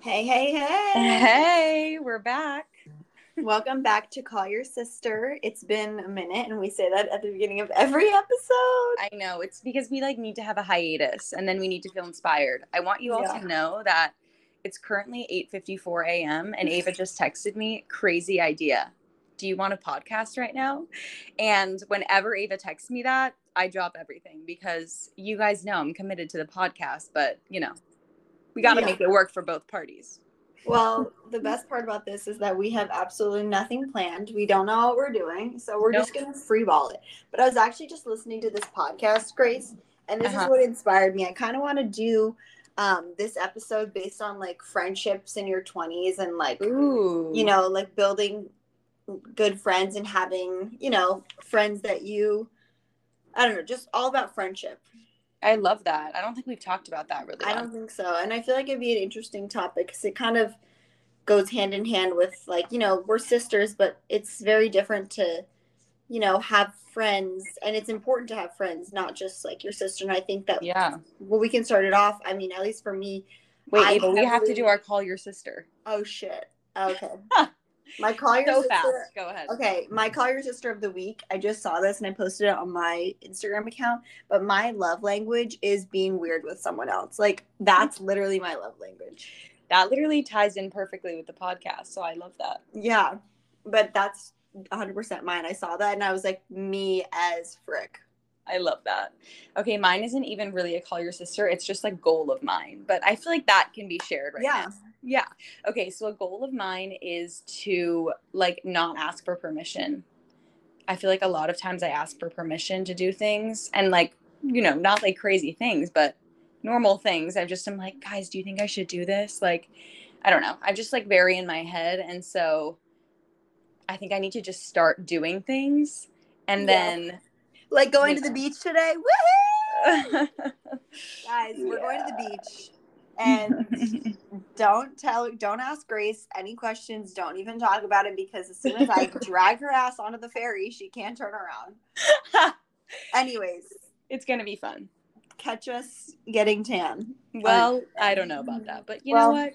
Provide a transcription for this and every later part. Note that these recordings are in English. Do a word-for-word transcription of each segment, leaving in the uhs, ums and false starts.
Hey, hey, hey. Hey, we're back. Welcome back to Call Your Sister. It's been a minute, and we say that at the beginning of every episode. I know. It's because we like need to have a hiatus, and then we need to feel inspired. I want you all yeah. to know that it's currently eight fifty-four a.m., and Ava just texted me, crazy idea. Do you want a podcast right now? And whenever Ava texts me that, I drop everything because you guys know I'm committed to the podcast, but, you know, we got to yeah. make it work for both parties. Well, the best part about this is that we have absolutely nothing planned. We don't know what we're doing, so we're nope. just going to freeball it. But I was actually just listening to this podcast, Grace, and this uh-huh. is what inspired me. I kind of want to do um this episode based on, like, friendships in your twenties and, like, Ooh. you know, like, building good friends and having, you know, friends that you, I don't know, just all about friendship. I love that. I don't think we've talked about that really. I long. don't think so. And I feel like it'd be an interesting topic because it kind of goes hand in hand with, like, you know, we're sisters, but it's very different to, you know, have friends, and it's important to have friends, not just like your sister. And I think that, yeah, well, we can start it off. I mean, at least for me. Wait, I Ava, have we have really... to do our Call Your Sister. Oh shit. Okay. My Call Your so Sister. Fast. Go ahead. Okay. My Call Your Sister of the week. I just saw this and I posted it on my Instagram account. But my love language is being weird with someone else. Like, that's literally my love language. That literally ties in perfectly with the podcast. So I love that. Yeah. But that's one hundred percent mine. I saw that and I was like, me as frick. I love that. Okay. Mine isn't even really a Call Your Sister. It's just a goal of mine. But I feel like that can be shared right yeah. now. Yeah. Okay. So a goal of mine is to, like, not ask for permission. I feel like a lot of times I ask for permission to do things and, like, you know, not like crazy things, but normal things. I just am like, guys, do you think I should do this? Like, I don't know. I'm just, like, very in my head. And so I think I need to just start doing things. And yeah. then. Like going to know. the beach today. Woohoo! Guys, we're yeah. going to the beach. And don't tell, don't ask Grace any questions. Don't even talk about it because as soon as I drag her ass onto the ferry, she can't turn around. Anyways. It's going to be fun. Catch us getting tan. Well, um, I don't know about that, but you well, know what?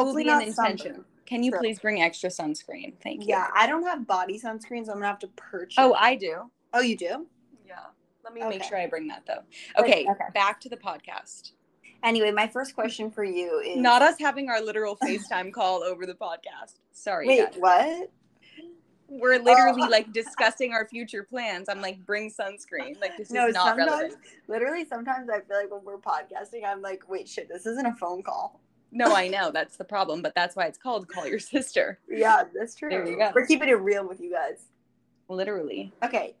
It will be an intention. Sunburn. Can you True. please bring extra sunscreen? Thank you. Yeah, I don't have body sunscreen, so I'm going to have to purchase. Oh, I do. Oh, you do? Yeah. Let me okay. make sure I bring that though. Okay, okay. Back to the podcast. Anyway, my first question for you is... Not us having our literal FaceTime call over the podcast. Sorry, Wait, guys. What? We're literally, oh. like, discussing our future plans. I'm like, bring sunscreen. Like, this no, is not relevant. Literally, sometimes I feel like when we're podcasting, I'm like, wait, shit, this isn't a phone call. No, I know. That's the problem. But that's why it's called Call Your Sister. Yeah, that's true. There you go. We're keeping it real with you guys. Literally. Okay.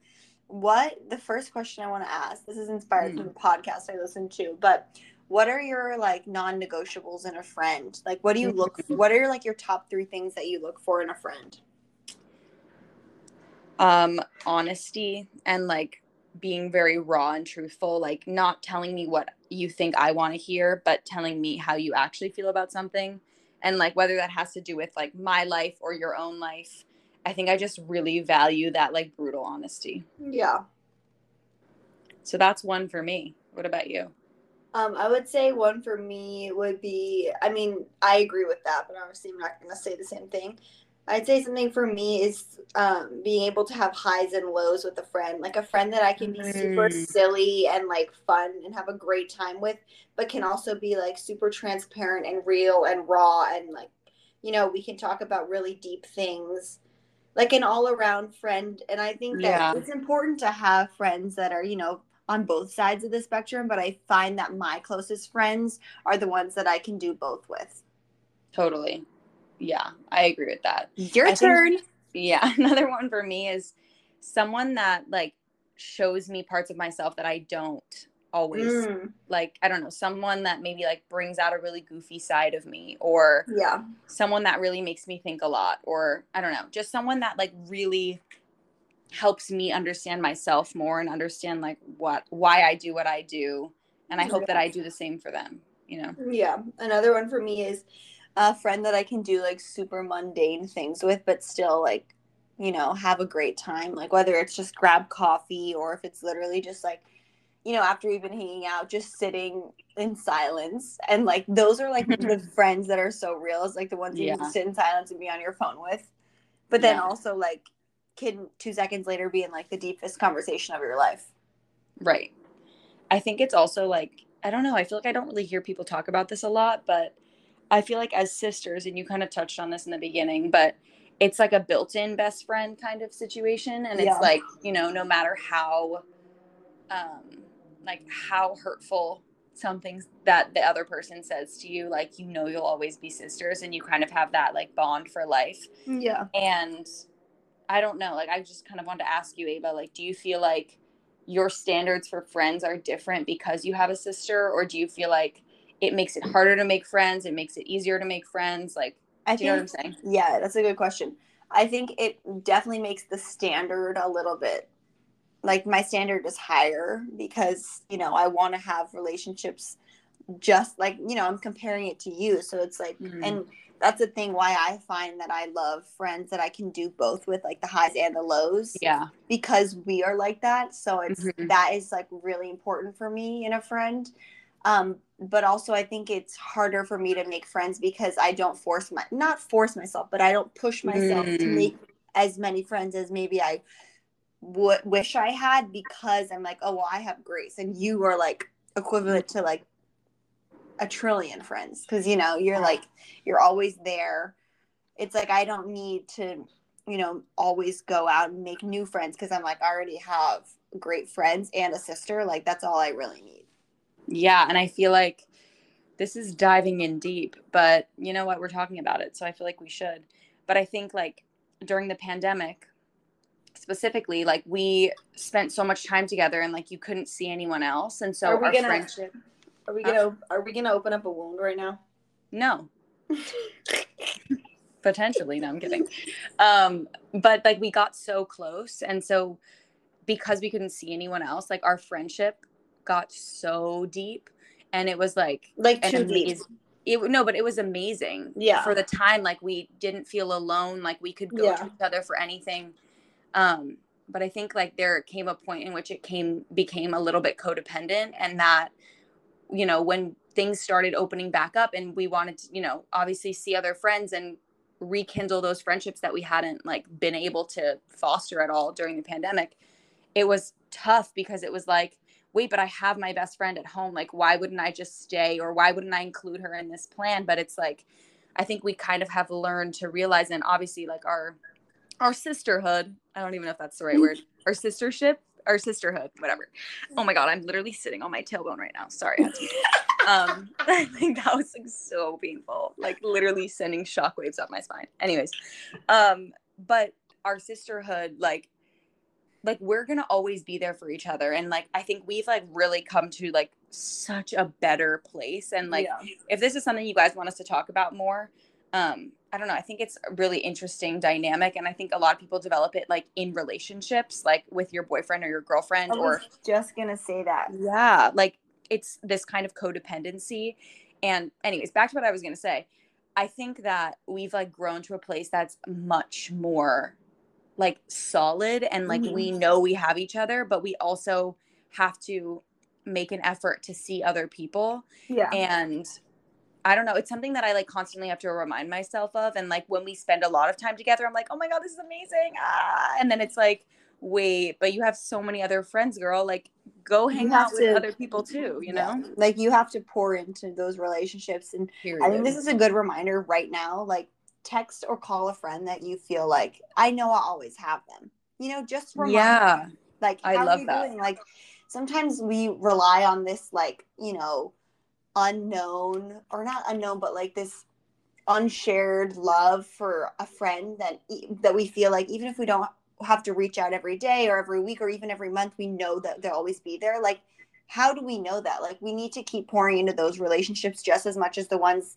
What? The first question I want to ask, this is inspired mm. from the podcast I listened to, but... What are your, like, non-negotiables in a friend? Like, what do you look for? What are, like, your top three things that you look for in a friend? Um, honesty and, like, being very raw and truthful. Like, not telling me what you think I want to hear, but telling me how you actually feel about something. And, like, whether that has to do with, like, my life or your own life. I think I just really value that, like, brutal honesty. Yeah. So that's one for me. What about you? Um, I would say one for me would be, I mean, I agree with that, but obviously I'm not going to say the same thing. I'd say something for me is um, being able to have highs and lows with a friend, like a friend that I can be super silly and, like, fun and have a great time with, but can also be, like, super transparent and real and raw and, like, you know, we can talk about really deep things, like an all-around friend. And I think that yeah. it's important to have friends that are, you know, on both sides of the spectrum, but I find that my closest friends are the ones that I can do both with. Totally. Yeah, I agree with that. Your I turn. Think, yeah. Another one for me is someone that, like, shows me parts of myself that I don't always mm. like, I don't know, someone that maybe, like, brings out a really goofy side of me or yeah. someone that really makes me think a lot, or I don't know, just someone that, like, really helps me understand myself more and understand, like, what why I do what I do, and I hope yeah. that I do the same for them, you know. Yeah. Another one for me is a friend that I can do, like, super mundane things with but still, like, you know, have a great time, like whether it's just grab coffee or if it's literally just, like, you know, after we've been hanging out, just sitting in silence. And, like, those are, like, the friends that are so real. It's, like, the ones yeah. you can sit in silence and be on your phone with. But then yeah. also, like, can two seconds later be in, like, the deepest conversation of your life. Right. I think it's also, like, I don't know. I feel like I don't really hear people talk about this a lot. But I feel like as sisters, and you kind of touched on this in the beginning, but it's, like, a built-in best friend kind of situation. And yeah. it's, like, you know, no matter how um, like how hurtful some things that the other person says to you, like, you know, you'll always be sisters, and you kind of have that, like, bond for life. Yeah. And I don't know, like, I just kind of wanted to ask you, Ava, like, do you feel like your standards for friends are different because you have a sister, or do you feel like it makes it harder to make friends? It makes it easier to make friends. Like, I do think, you know what I'm saying? Yeah, that's a good question. I think it definitely makes the standard a little bit, like, my standard is higher because, you know, I want to have relationships just like, you know, I'm comparing it to you. So it's like, mm-hmm. and that's the thing why I find that I love friends that I can do both with, like, the highs and the lows. Yeah. Because we are like that. So it's, mm-hmm. that is, like, really important for me in a friend. Um, but also I think it's harder for me to make friends because I don't force my, not force myself, but I don't push myself mm. to make as many friends as maybe I W- wish I had, because I'm like, oh, well, I have Grace and you are, like, equivalent to, like, a trillion friends, because, you know, you're like, you're always there. It's like, I don't need to, you know, always go out and make new friends, because I'm like, I already have great friends and a sister, like, that's all I really need. Yeah, and I feel like this is diving in deep, but you know what, we're talking about it, so I feel like we should. But I think, like, during the pandemic specifically, like, we spent so much time together, and, like, you couldn't see anyone else, and so are we our gonna, friendship. Are we gonna? Uh, are we gonna open up a wound right now? No. Potentially, no. I'm kidding. Um, but, like, we got so close, and so because we couldn't see anyone else, like, our friendship got so deep, and it was like like too deep. It, no, but it was amazing. Yeah. For the time, like, we didn't feel alone. Like, we could go yeah. to each other for anything. Um, but I think, like, there came a point in which it came, became a little bit codependent, and that, you know, when things started opening back up and we wanted to, you know, obviously see other friends and rekindle those friendships that we hadn't, like, been able to foster at all during the pandemic, it was tough because it was like, wait, but I have my best friend at home. Like, why wouldn't I just stay, or why wouldn't I include her in this plan? But it's like, I think we kind of have learned to realize, and obviously, like, our, our sisterhood, I don't even know if that's the right word, our sistership, our sisterhood, whatever. Oh my God, I'm literally sitting on my tailbone right now. Sorry. I, um, I think that was, like, so painful, like, literally sending shockwaves up my spine. Anyways, um, but our sisterhood, like, like we're going to always be there for each other. And, like, I think we've, like, really come to, like, such a better place. And, like, yeah. if this is something you guys want us to talk about more, um, I don't know. I think it's a really interesting dynamic. And I think a lot of people develop it, like, in relationships, like, with your boyfriend or your girlfriend. I was or just going to say that. Yeah. Like, it's this kind of codependency. And anyways, back to what I was going to say. I think that we've, like, grown to a place that's much more, like, solid. And, like, mm-hmm. we know we have each other, but we also have to make an effort to see other people. Yeah. And I don't know. It's something that I, like, constantly have to remind myself of. And, like, when we spend a lot of time together, I'm like, oh my God, this is amazing. Ah. And then it's like, wait, but you have so many other friends, girl. Like, go hang out with other people too, you know? Yeah. Like, you have to pour into those relationships. And period. I think this is a good reminder right now. Like, text or call a friend that you feel like, I know I always have them. You know, just remind yeah. them. Like, how I love are you that. Doing? Like, sometimes we rely on this, like, you know, unknown or not unknown but like this unshared love for a friend that that we feel like, even if we don't have to reach out every day or every week or even every month, we know that they'll always be there. Like, how do we know that? Like, we need to keep pouring into those relationships just as much as the ones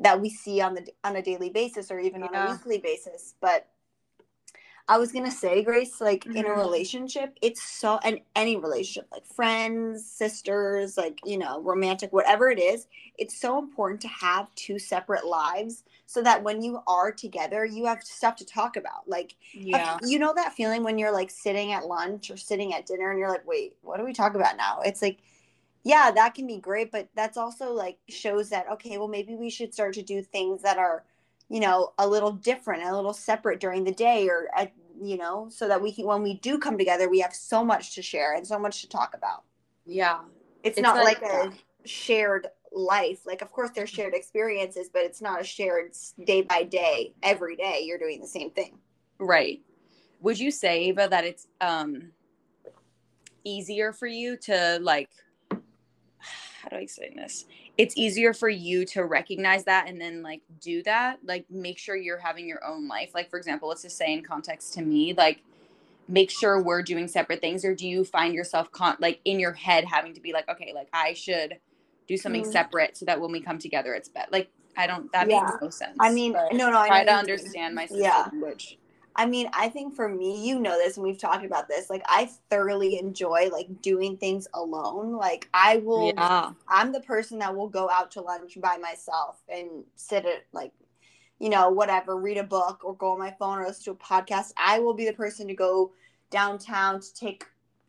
that we see on the on a daily basis or even yeah. on a weekly basis. But I was going to say, Grace, like, mm-hmm. in a relationship, it's so, and any relationship, like friends, sisters, like, you know, romantic, whatever it is, it's so important to have two separate lives so that when you are together, you have stuff to talk about. Like, yeah. you know that feeling when you're, like, sitting at lunch or sitting at dinner and you're like, wait, what do we talk about now? It's like, yeah, that can be great, but that's also, like, shows that, okay, well, maybe we should start to do things that are, you know, a little different, a little separate during the day or, at, you know, so that we can, when we do come together, we have so much to share and so much to talk about. Yeah. It's, it's not like, like a shared life. Like, of course, there's shared experiences, but it's not a shared day by day. Every day you're doing the same thing. Right. Would you say, Ava, that it's um, easier for you to, like, how do I explain this? It's easier for you to recognize that and then, like, do that, like, make sure you're having your own life. Like, for example, let's just say in context to me, like, make sure we're doing separate things. Or do you find yourself con- like in your head having to be like, okay, like, I should do something mm-hmm. separate so that when we come together, it's better. Like, I don't, that yeah. makes no sense. I mean, no, no, I try to understand my yeah. language. I mean, I think for me, you know this, and we've talked about this, like, I thoroughly enjoy, like, doing things alone. Like, I will, yeah. I'm the person that will go out to lunch by myself and sit at, like, you know, whatever, read a book or go on my phone or listen to a podcast. I will be the person to go downtown to take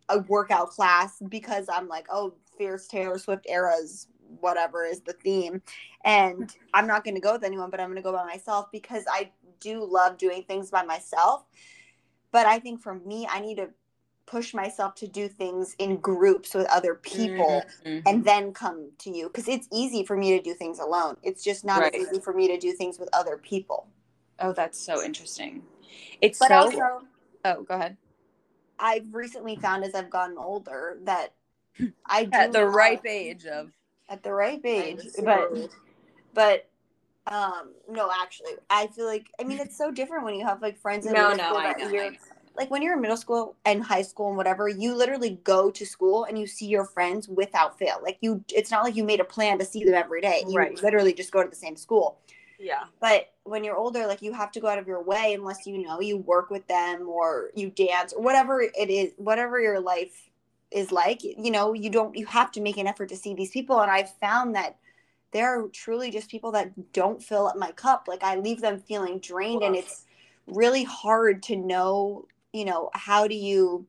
a workout class because I'm like, oh, fierce Taylor Swift eras, whatever is the theme. And I'm not going to go with anyone, but I'm going to go by myself because I do love doing things by myself. But I think for me, I need to push myself to do things in groups with other people mm-hmm. and then come to you, because it's easy for me to do things alone. It's just not right. as easy for me to do things with other people. Oh, that's so interesting. It's but so also, oh, go ahead. I've recently found as I've gotten older that I do at the ripe age of at the ripe age but but Um, no, actually, I feel like, I mean, it's so different when you have, like, friends in no, middle no, school. I know, I know. Like, when you're in middle school and high school and whatever, you literally go to school and you see your friends without fail. Like, you, it's not like you made a plan to see them every day. You right. literally just go to the same school. Yeah. But when you're older, like, you have to go out of your way unless, you know, you work with them or you dance or whatever it is, whatever your life is like, you know, you don't, you have to make an effort to see these people. And I've found that there are truly just people that don't fill up my cup. Like, I leave them feeling drained, wow. and it's really hard to know, you know, how do you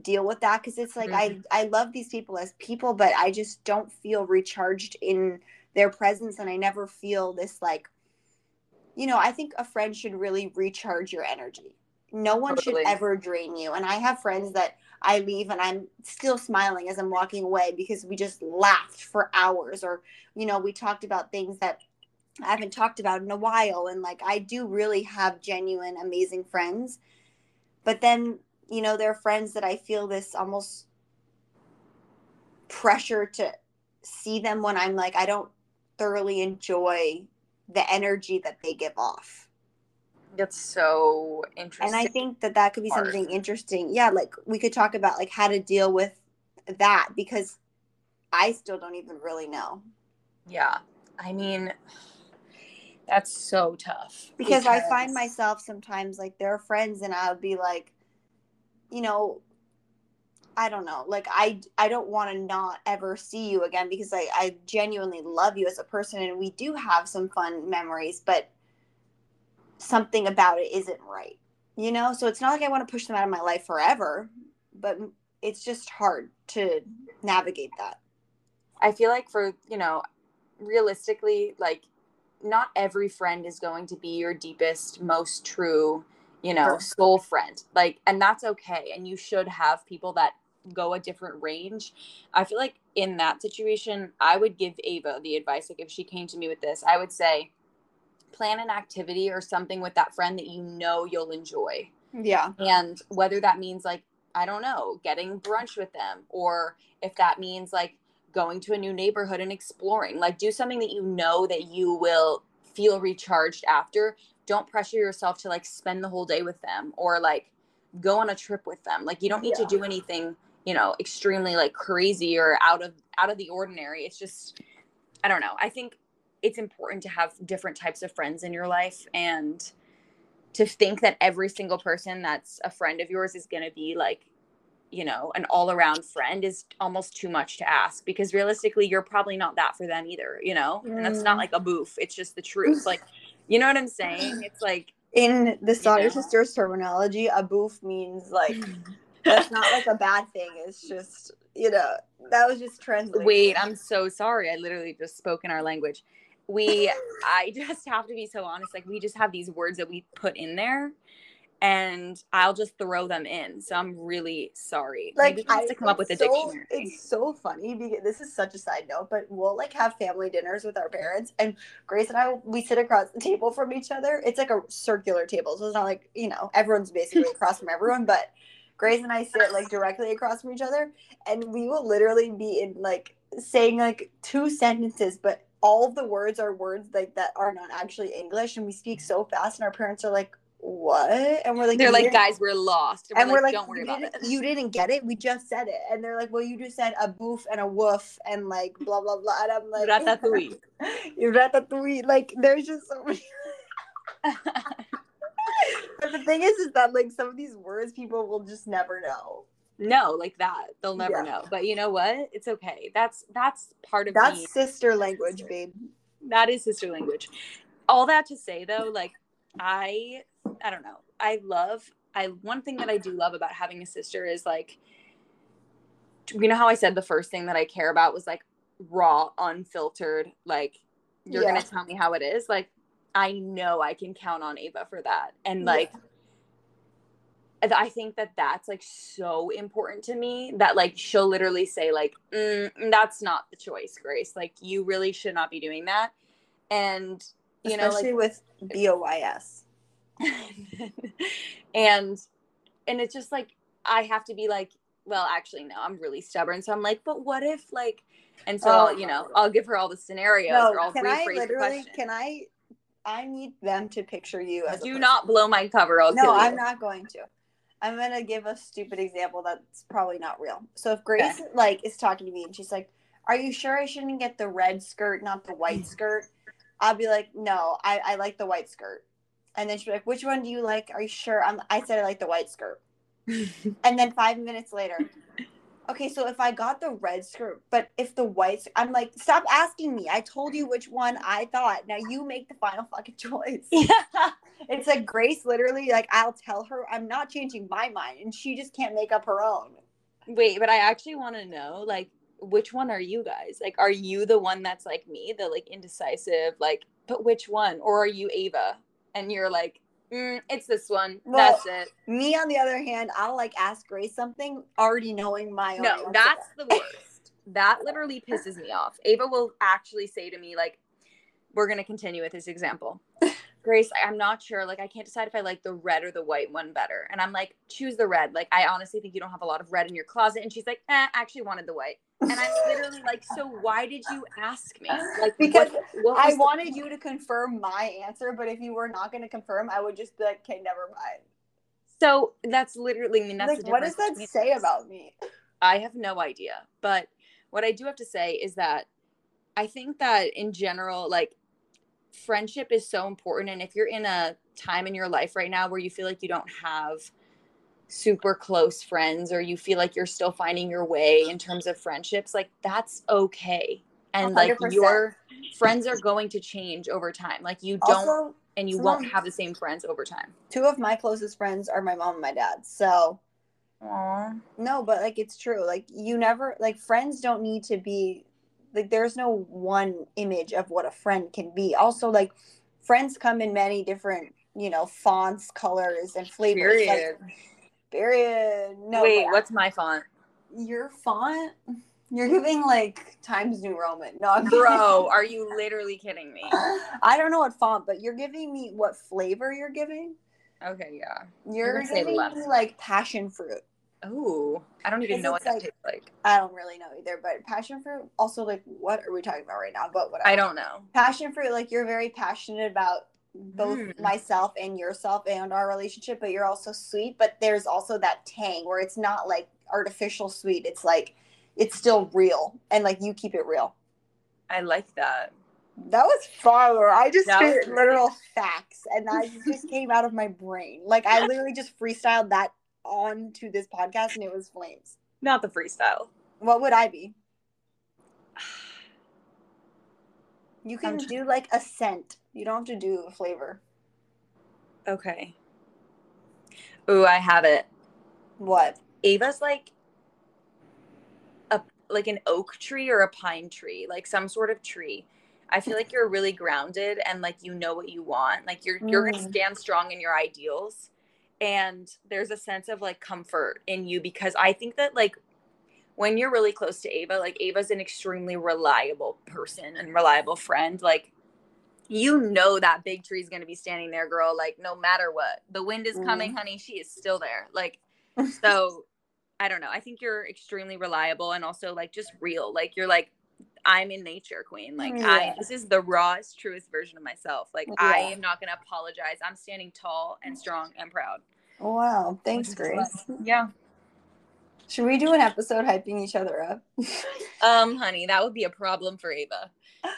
deal with that? Because it's like, mm-hmm. I, I love these people as people, but I just don't feel recharged in their presence. And I never feel this, like, you know, I think a friend should really recharge your energy. No one totally. should ever drain you. And I have friends that I leave and I'm still smiling as I'm walking away because we just laughed for hours, or, you know, we talked about things that I haven't talked about in a while. And, like, I do really have genuine, amazing friends. But then, you know, there are friends that I feel this almost pressure to see them when I'm like, I don't thoroughly enjoy the energy that they give off. That's so interesting. And I think that that could be Hard. something interesting. Yeah, like, we could talk about, like, how to deal with that, because I still don't even really know. Yeah. I mean, that's so tough. Because, because... I find myself sometimes, like, there are friends and I would be like, you know, I don't know. Like, I, I don't want to not ever see you again because I, I genuinely love you as a person and we do have some fun memories, but something about it isn't right, you know? So it's not like I want to push them out of my life forever, but it's just hard to navigate that. I feel like for, you know, realistically, like, not every friend is going to be your deepest, most true, you know, Perfect. soul friend. Like, and that's okay. And you should have people that go a different range. I feel like in that situation, I would give Ava the advice, like, if she came to me with this, I would say, plan an activity or something with that friend that you know you'll enjoy. Yeah. And whether that means, like, I don't know, getting brunch with them, or if that means, like, going to a new neighborhood and exploring, like, do something that you know that you will feel recharged after. Don't pressure yourself to, like, spend the whole day with them or, like, go on a trip with them. Like, you don't need yeah. to do anything, you know, extremely, like, crazy or out of, out of the ordinary. It's just, I don't know. I think it's important to have different types of friends in your life and to think that every single person that's a friend of yours is going to be like, you know, an all-around friend is almost too much to ask, because realistically you're probably not that for them either, you know? Mm. And that's not like a boof. It's just the truth. Like, you know what I'm saying? It's like, in the Sonder sisters terminology, a boof means like, that's not like a bad thing. It's just, you know, that was just translated. Wait, I'm so sorry. I literally just spoke in our language. We, I just have to be so honest. Like, we just have these words that we put in there, and I'll just throw them in. So I'm really sorry. Like, I have to come up with a dictionary. It's so funny because this is such a side note, but we'll like have family dinners with our parents, and Grace and I, we sit across the table from each other. It's like a circular table, so it's not like, you know, everyone's basically across from everyone, but Grace and I sit like directly across from each other, and we will literally be in like saying like two sentences, but all of the words are words like that are not actually English, and we speak so fast, and our parents are like, what? And we're like, they're like, guys, we're lost. And, and we're like, don't worry about it. You didn't get it. We just said it. And they're like, well, you just said a boof and a woof and like blah, blah, blah. And I'm like, ratatouille. Ratatouille. Like, there's just so many. But the thing is, is that like some of these words people will just never know. No, like that. They'll never yeah. know. But you know what? It's okay. That's, that's part of That's me. sister language, babe. That is sister language. All that to say though, like, I, I don't know. I love, I, one thing that I do love about having a sister is like, you know how I said the first thing that I care about was like raw, unfiltered, like you're yeah. going to tell me how it is. Like, I know I can count on Ava for that. And like, yeah. I think that that's like so important to me that like, she'll literally say like, mm, that's not the choice, Grace. Like, you really should not be doing that. And you know, especially like, with B O Y S. and and it's just like, I have to be like, well, actually, no, I'm really stubborn. So I'm like, but what if like, and so, oh, I'll, you know, I'll give her all the scenarios no, or I'll can rephrase I literally, the question. Can I, I need them to picture you as Do not blow my cover. I'll no, I'm not going to. I'm going to give a stupid example that's probably not real. So if Grace okay. like is talking to me and she's like, are you sure I shouldn't get the red skirt, not the white skirt? I'll be like, no, I, I like the white skirt. And then she'll be like, which one do you like? Are you sure? I'm, I said I like the white skirt. And then five minutes later, okay, so if I got the red skirt, but if the white, I'm like, stop asking me. I told you which one I thought. Now you make the final fucking choice. Yeah. It's like Grace literally, like, I'll tell her I'm not changing my mind. And she just can't make up her own. Wait, but I actually want to know, like, which one are you guys? Like, are you the one that's like me, the like indecisive, like, but which one? Or are you Ava? And you're like, mm, it's this one. Well, that's it. Me, on the other hand, I'll like ask Grace something already knowing my own. No, that's the worst. That literally pisses me off. Ava will actually say to me, like, we're going to continue with this example. Grace, I'm not sure. Like, I can't decide if I like the red or the white one better. And I'm like, choose the red. Like, I honestly think you don't have a lot of red in your closet. And she's like, eh, I actually wanted the white. And I'm literally like, so why did you ask me? Like, because what, what I wanted point? you to confirm my answer. But if you were not going to confirm, I would just be like, okay, never mind. So that's literally, I mean, that's like, what does that say about me? I have no idea. But what I do have to say is that I think that in general, like, friendship is so important. And if you're in a time in your life right now where you feel like you don't have super close friends, or you feel like you're still finding your way in terms of friendships, like, that's okay. And one hundred percent. Like, your friends are going to change over time. Like, you don't also, and you won't have the same friends over time. Two of my closest friends are my mom and my dad. So Aww. no, but like, it's true. Like, you never, like, friends don't need to be like, there's no one image of what a friend can be. Also, like, friends come in many different, you know, fonts, colors, and flavors. Period. Like, period. No. Wait, what's my font? Your font? You're giving, like, Times New Roman. No, I'm Bro, are you literally kidding me? I don't know what font, but you're giving me what flavor you're giving. Okay, yeah. You're giving me, like, passion fruit. Oh, I don't even know what that like, tastes like. I don't really know either, but passion fruit, also, like, what are we talking about right now? But whatever. I don't know. Passion fruit, like, you're very passionate about both mm. myself and yourself and our relationship, but you're also sweet, but there's also that tang where it's not, like, artificial sweet. It's, like, it's still real, and, like, you keep it real. I like that. That was fire. I just spit literal facts, and that just came out of my brain. Like, I literally just freestyled that onto this podcast, and it was flames. Not the freestyle. What would I be? You can just... do, like, a scent. You don't have to do a flavor. Okay. Ooh, I have it. What? Ava's, like, a like an oak tree or a pine tree. Like, some sort of tree. I feel like you're really grounded and, like, you know what you want. Like, you're you're going to stand strong in your ideals. And there's a sense of, like, comfort in you. Because I think that, like, when you're really close to Ava, like, Ava's an extremely reliable person and reliable friend. Like, you know that big tree is going to be standing there, girl. Like, no matter what. The wind is coming, mm. honey. She is still there. Like, so, I don't know. I think you're extremely reliable and also, like, just real. Like, you're, like, I'm in nature, queen. Like, yeah. I, this is the rawest, truest version of myself. Like, yeah. I am not going to apologize. I'm standing tall and strong and proud. Wow. Thanks, Grace. Fun. Yeah. Should we do an episode hyping each other up? um, honey, that would be a problem for Ava.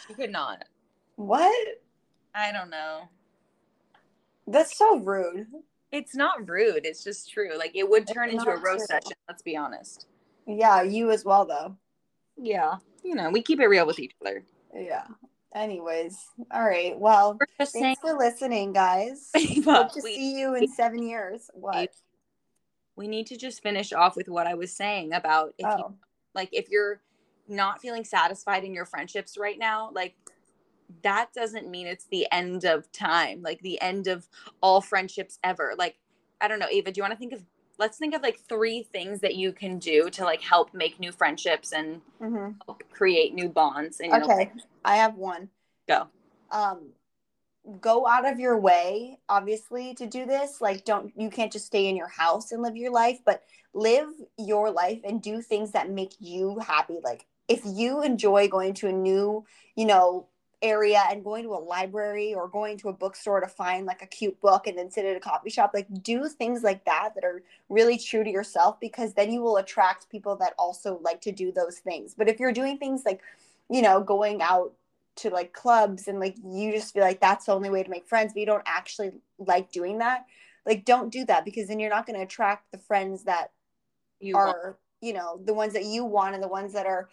She could not. What? I don't know. That's so rude. It's not rude. It's just true. Like, it would turn it's into a roast true. session. Let's be honest. Yeah, you as well, though. Yeah. You know, we keep it real with each other. Yeah. Anyways. All right. Well, thanks saying- for listening, guys. Hope to we- see you in seven years. What? We need to just finish off with what I was saying about if oh. you, like, if you're not feeling satisfied in your friendships right now, like, that doesn't mean it's the end of time, like the end of all friendships ever. Like, I don't know, Ava, do you want to think of, let's think of like three things that you can do to like help make new friendships and mm-hmm. help create new bonds. And, okay. You know, I have one. Go. Um, Go out of your way, obviously, to do this. Like, don't, you can't just stay in your house and live your life, but live your life and do things that make you happy. Like, if you enjoy going to a new, you know, area and going to a library or going to a bookstore to find like a cute book and then sit at a coffee shop, like, do things like that that are really true to yourself, because then you will attract people that also like to do those things. But if you're doing things like, you know, going out to like clubs and like you just feel like that's the only way to make friends, but you don't actually like doing that, like, don't do that, because then you're not going to attract the friends that you are want. You know, the ones that you want and the ones that are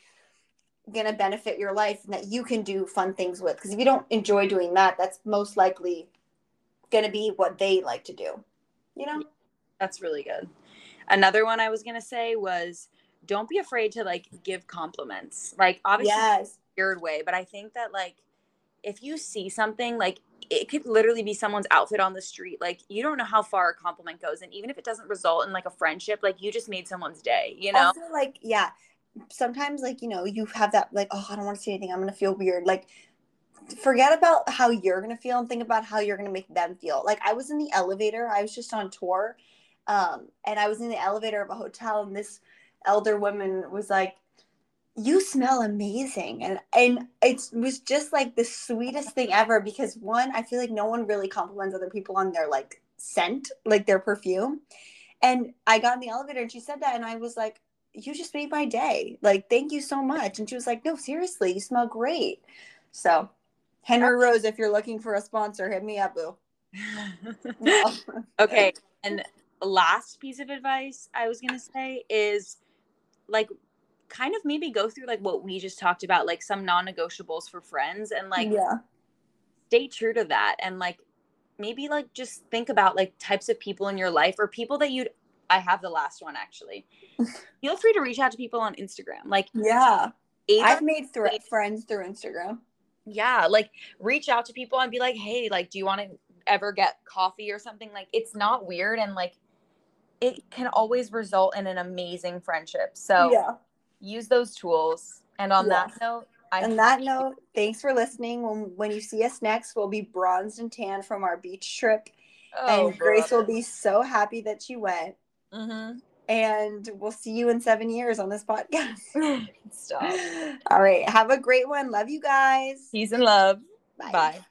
going to benefit your life and that you can do fun things with, because if you don't enjoy doing that, that's most likely going to be what they like to do, you know. That's really good. Another one I was going to say was, don't be afraid to like give compliments. Like, obviously, yes, weird way, but I think that like if you see something, like it could literally be someone's outfit on the street, like you don't know how far a compliment goes, and even if it doesn't result in like a friendship, like you just made someone's day, you know. Also, like, yeah, sometimes like, you know, you have that like, oh, I don't want to say anything, I'm gonna feel weird. Like, forget about how you're gonna feel and think about how you're gonna make them feel. Like, I was in the elevator, I was just on tour, um and I was in the elevator of a hotel, and this elder woman was like, you smell amazing. And and it was just like the sweetest thing ever, because one, I feel like no one really compliments other people on their like scent, like their perfume. And I got in the elevator and she said that, and I was like, you just made my day. Like, thank you so much. And she was like, no, seriously, you smell great. So Henry Rose, if you're looking for a sponsor, hit me up, boo. Okay. And last piece of advice I was going to say is like, kind of maybe go through like what we just talked about, like some non-negotiables for friends, and like, yeah, stay true to that. And like, maybe like just think about like types of people in your life, or people that you'd, I have the last one actually. Feel free to reach out to people on Instagram. Like, yeah, Ava, I've made th- like, friends through Instagram. Yeah. Like, reach out to people and be like, hey, like, do you want to ever get coffee or something? Like, it's not weird. And like, it can always result in an amazing friendship. So yeah, use those tools. And on yes. that note, I on that note, thanks for listening. When when you see us next, we'll be bronzed and tan from our beach trip, oh, and Grace brother. will be so happy that she went. Mm-hmm. And we'll see you in seven years on this podcast. Stop. All right, have a great one. Love you guys. Peace and love. Bye. Bye.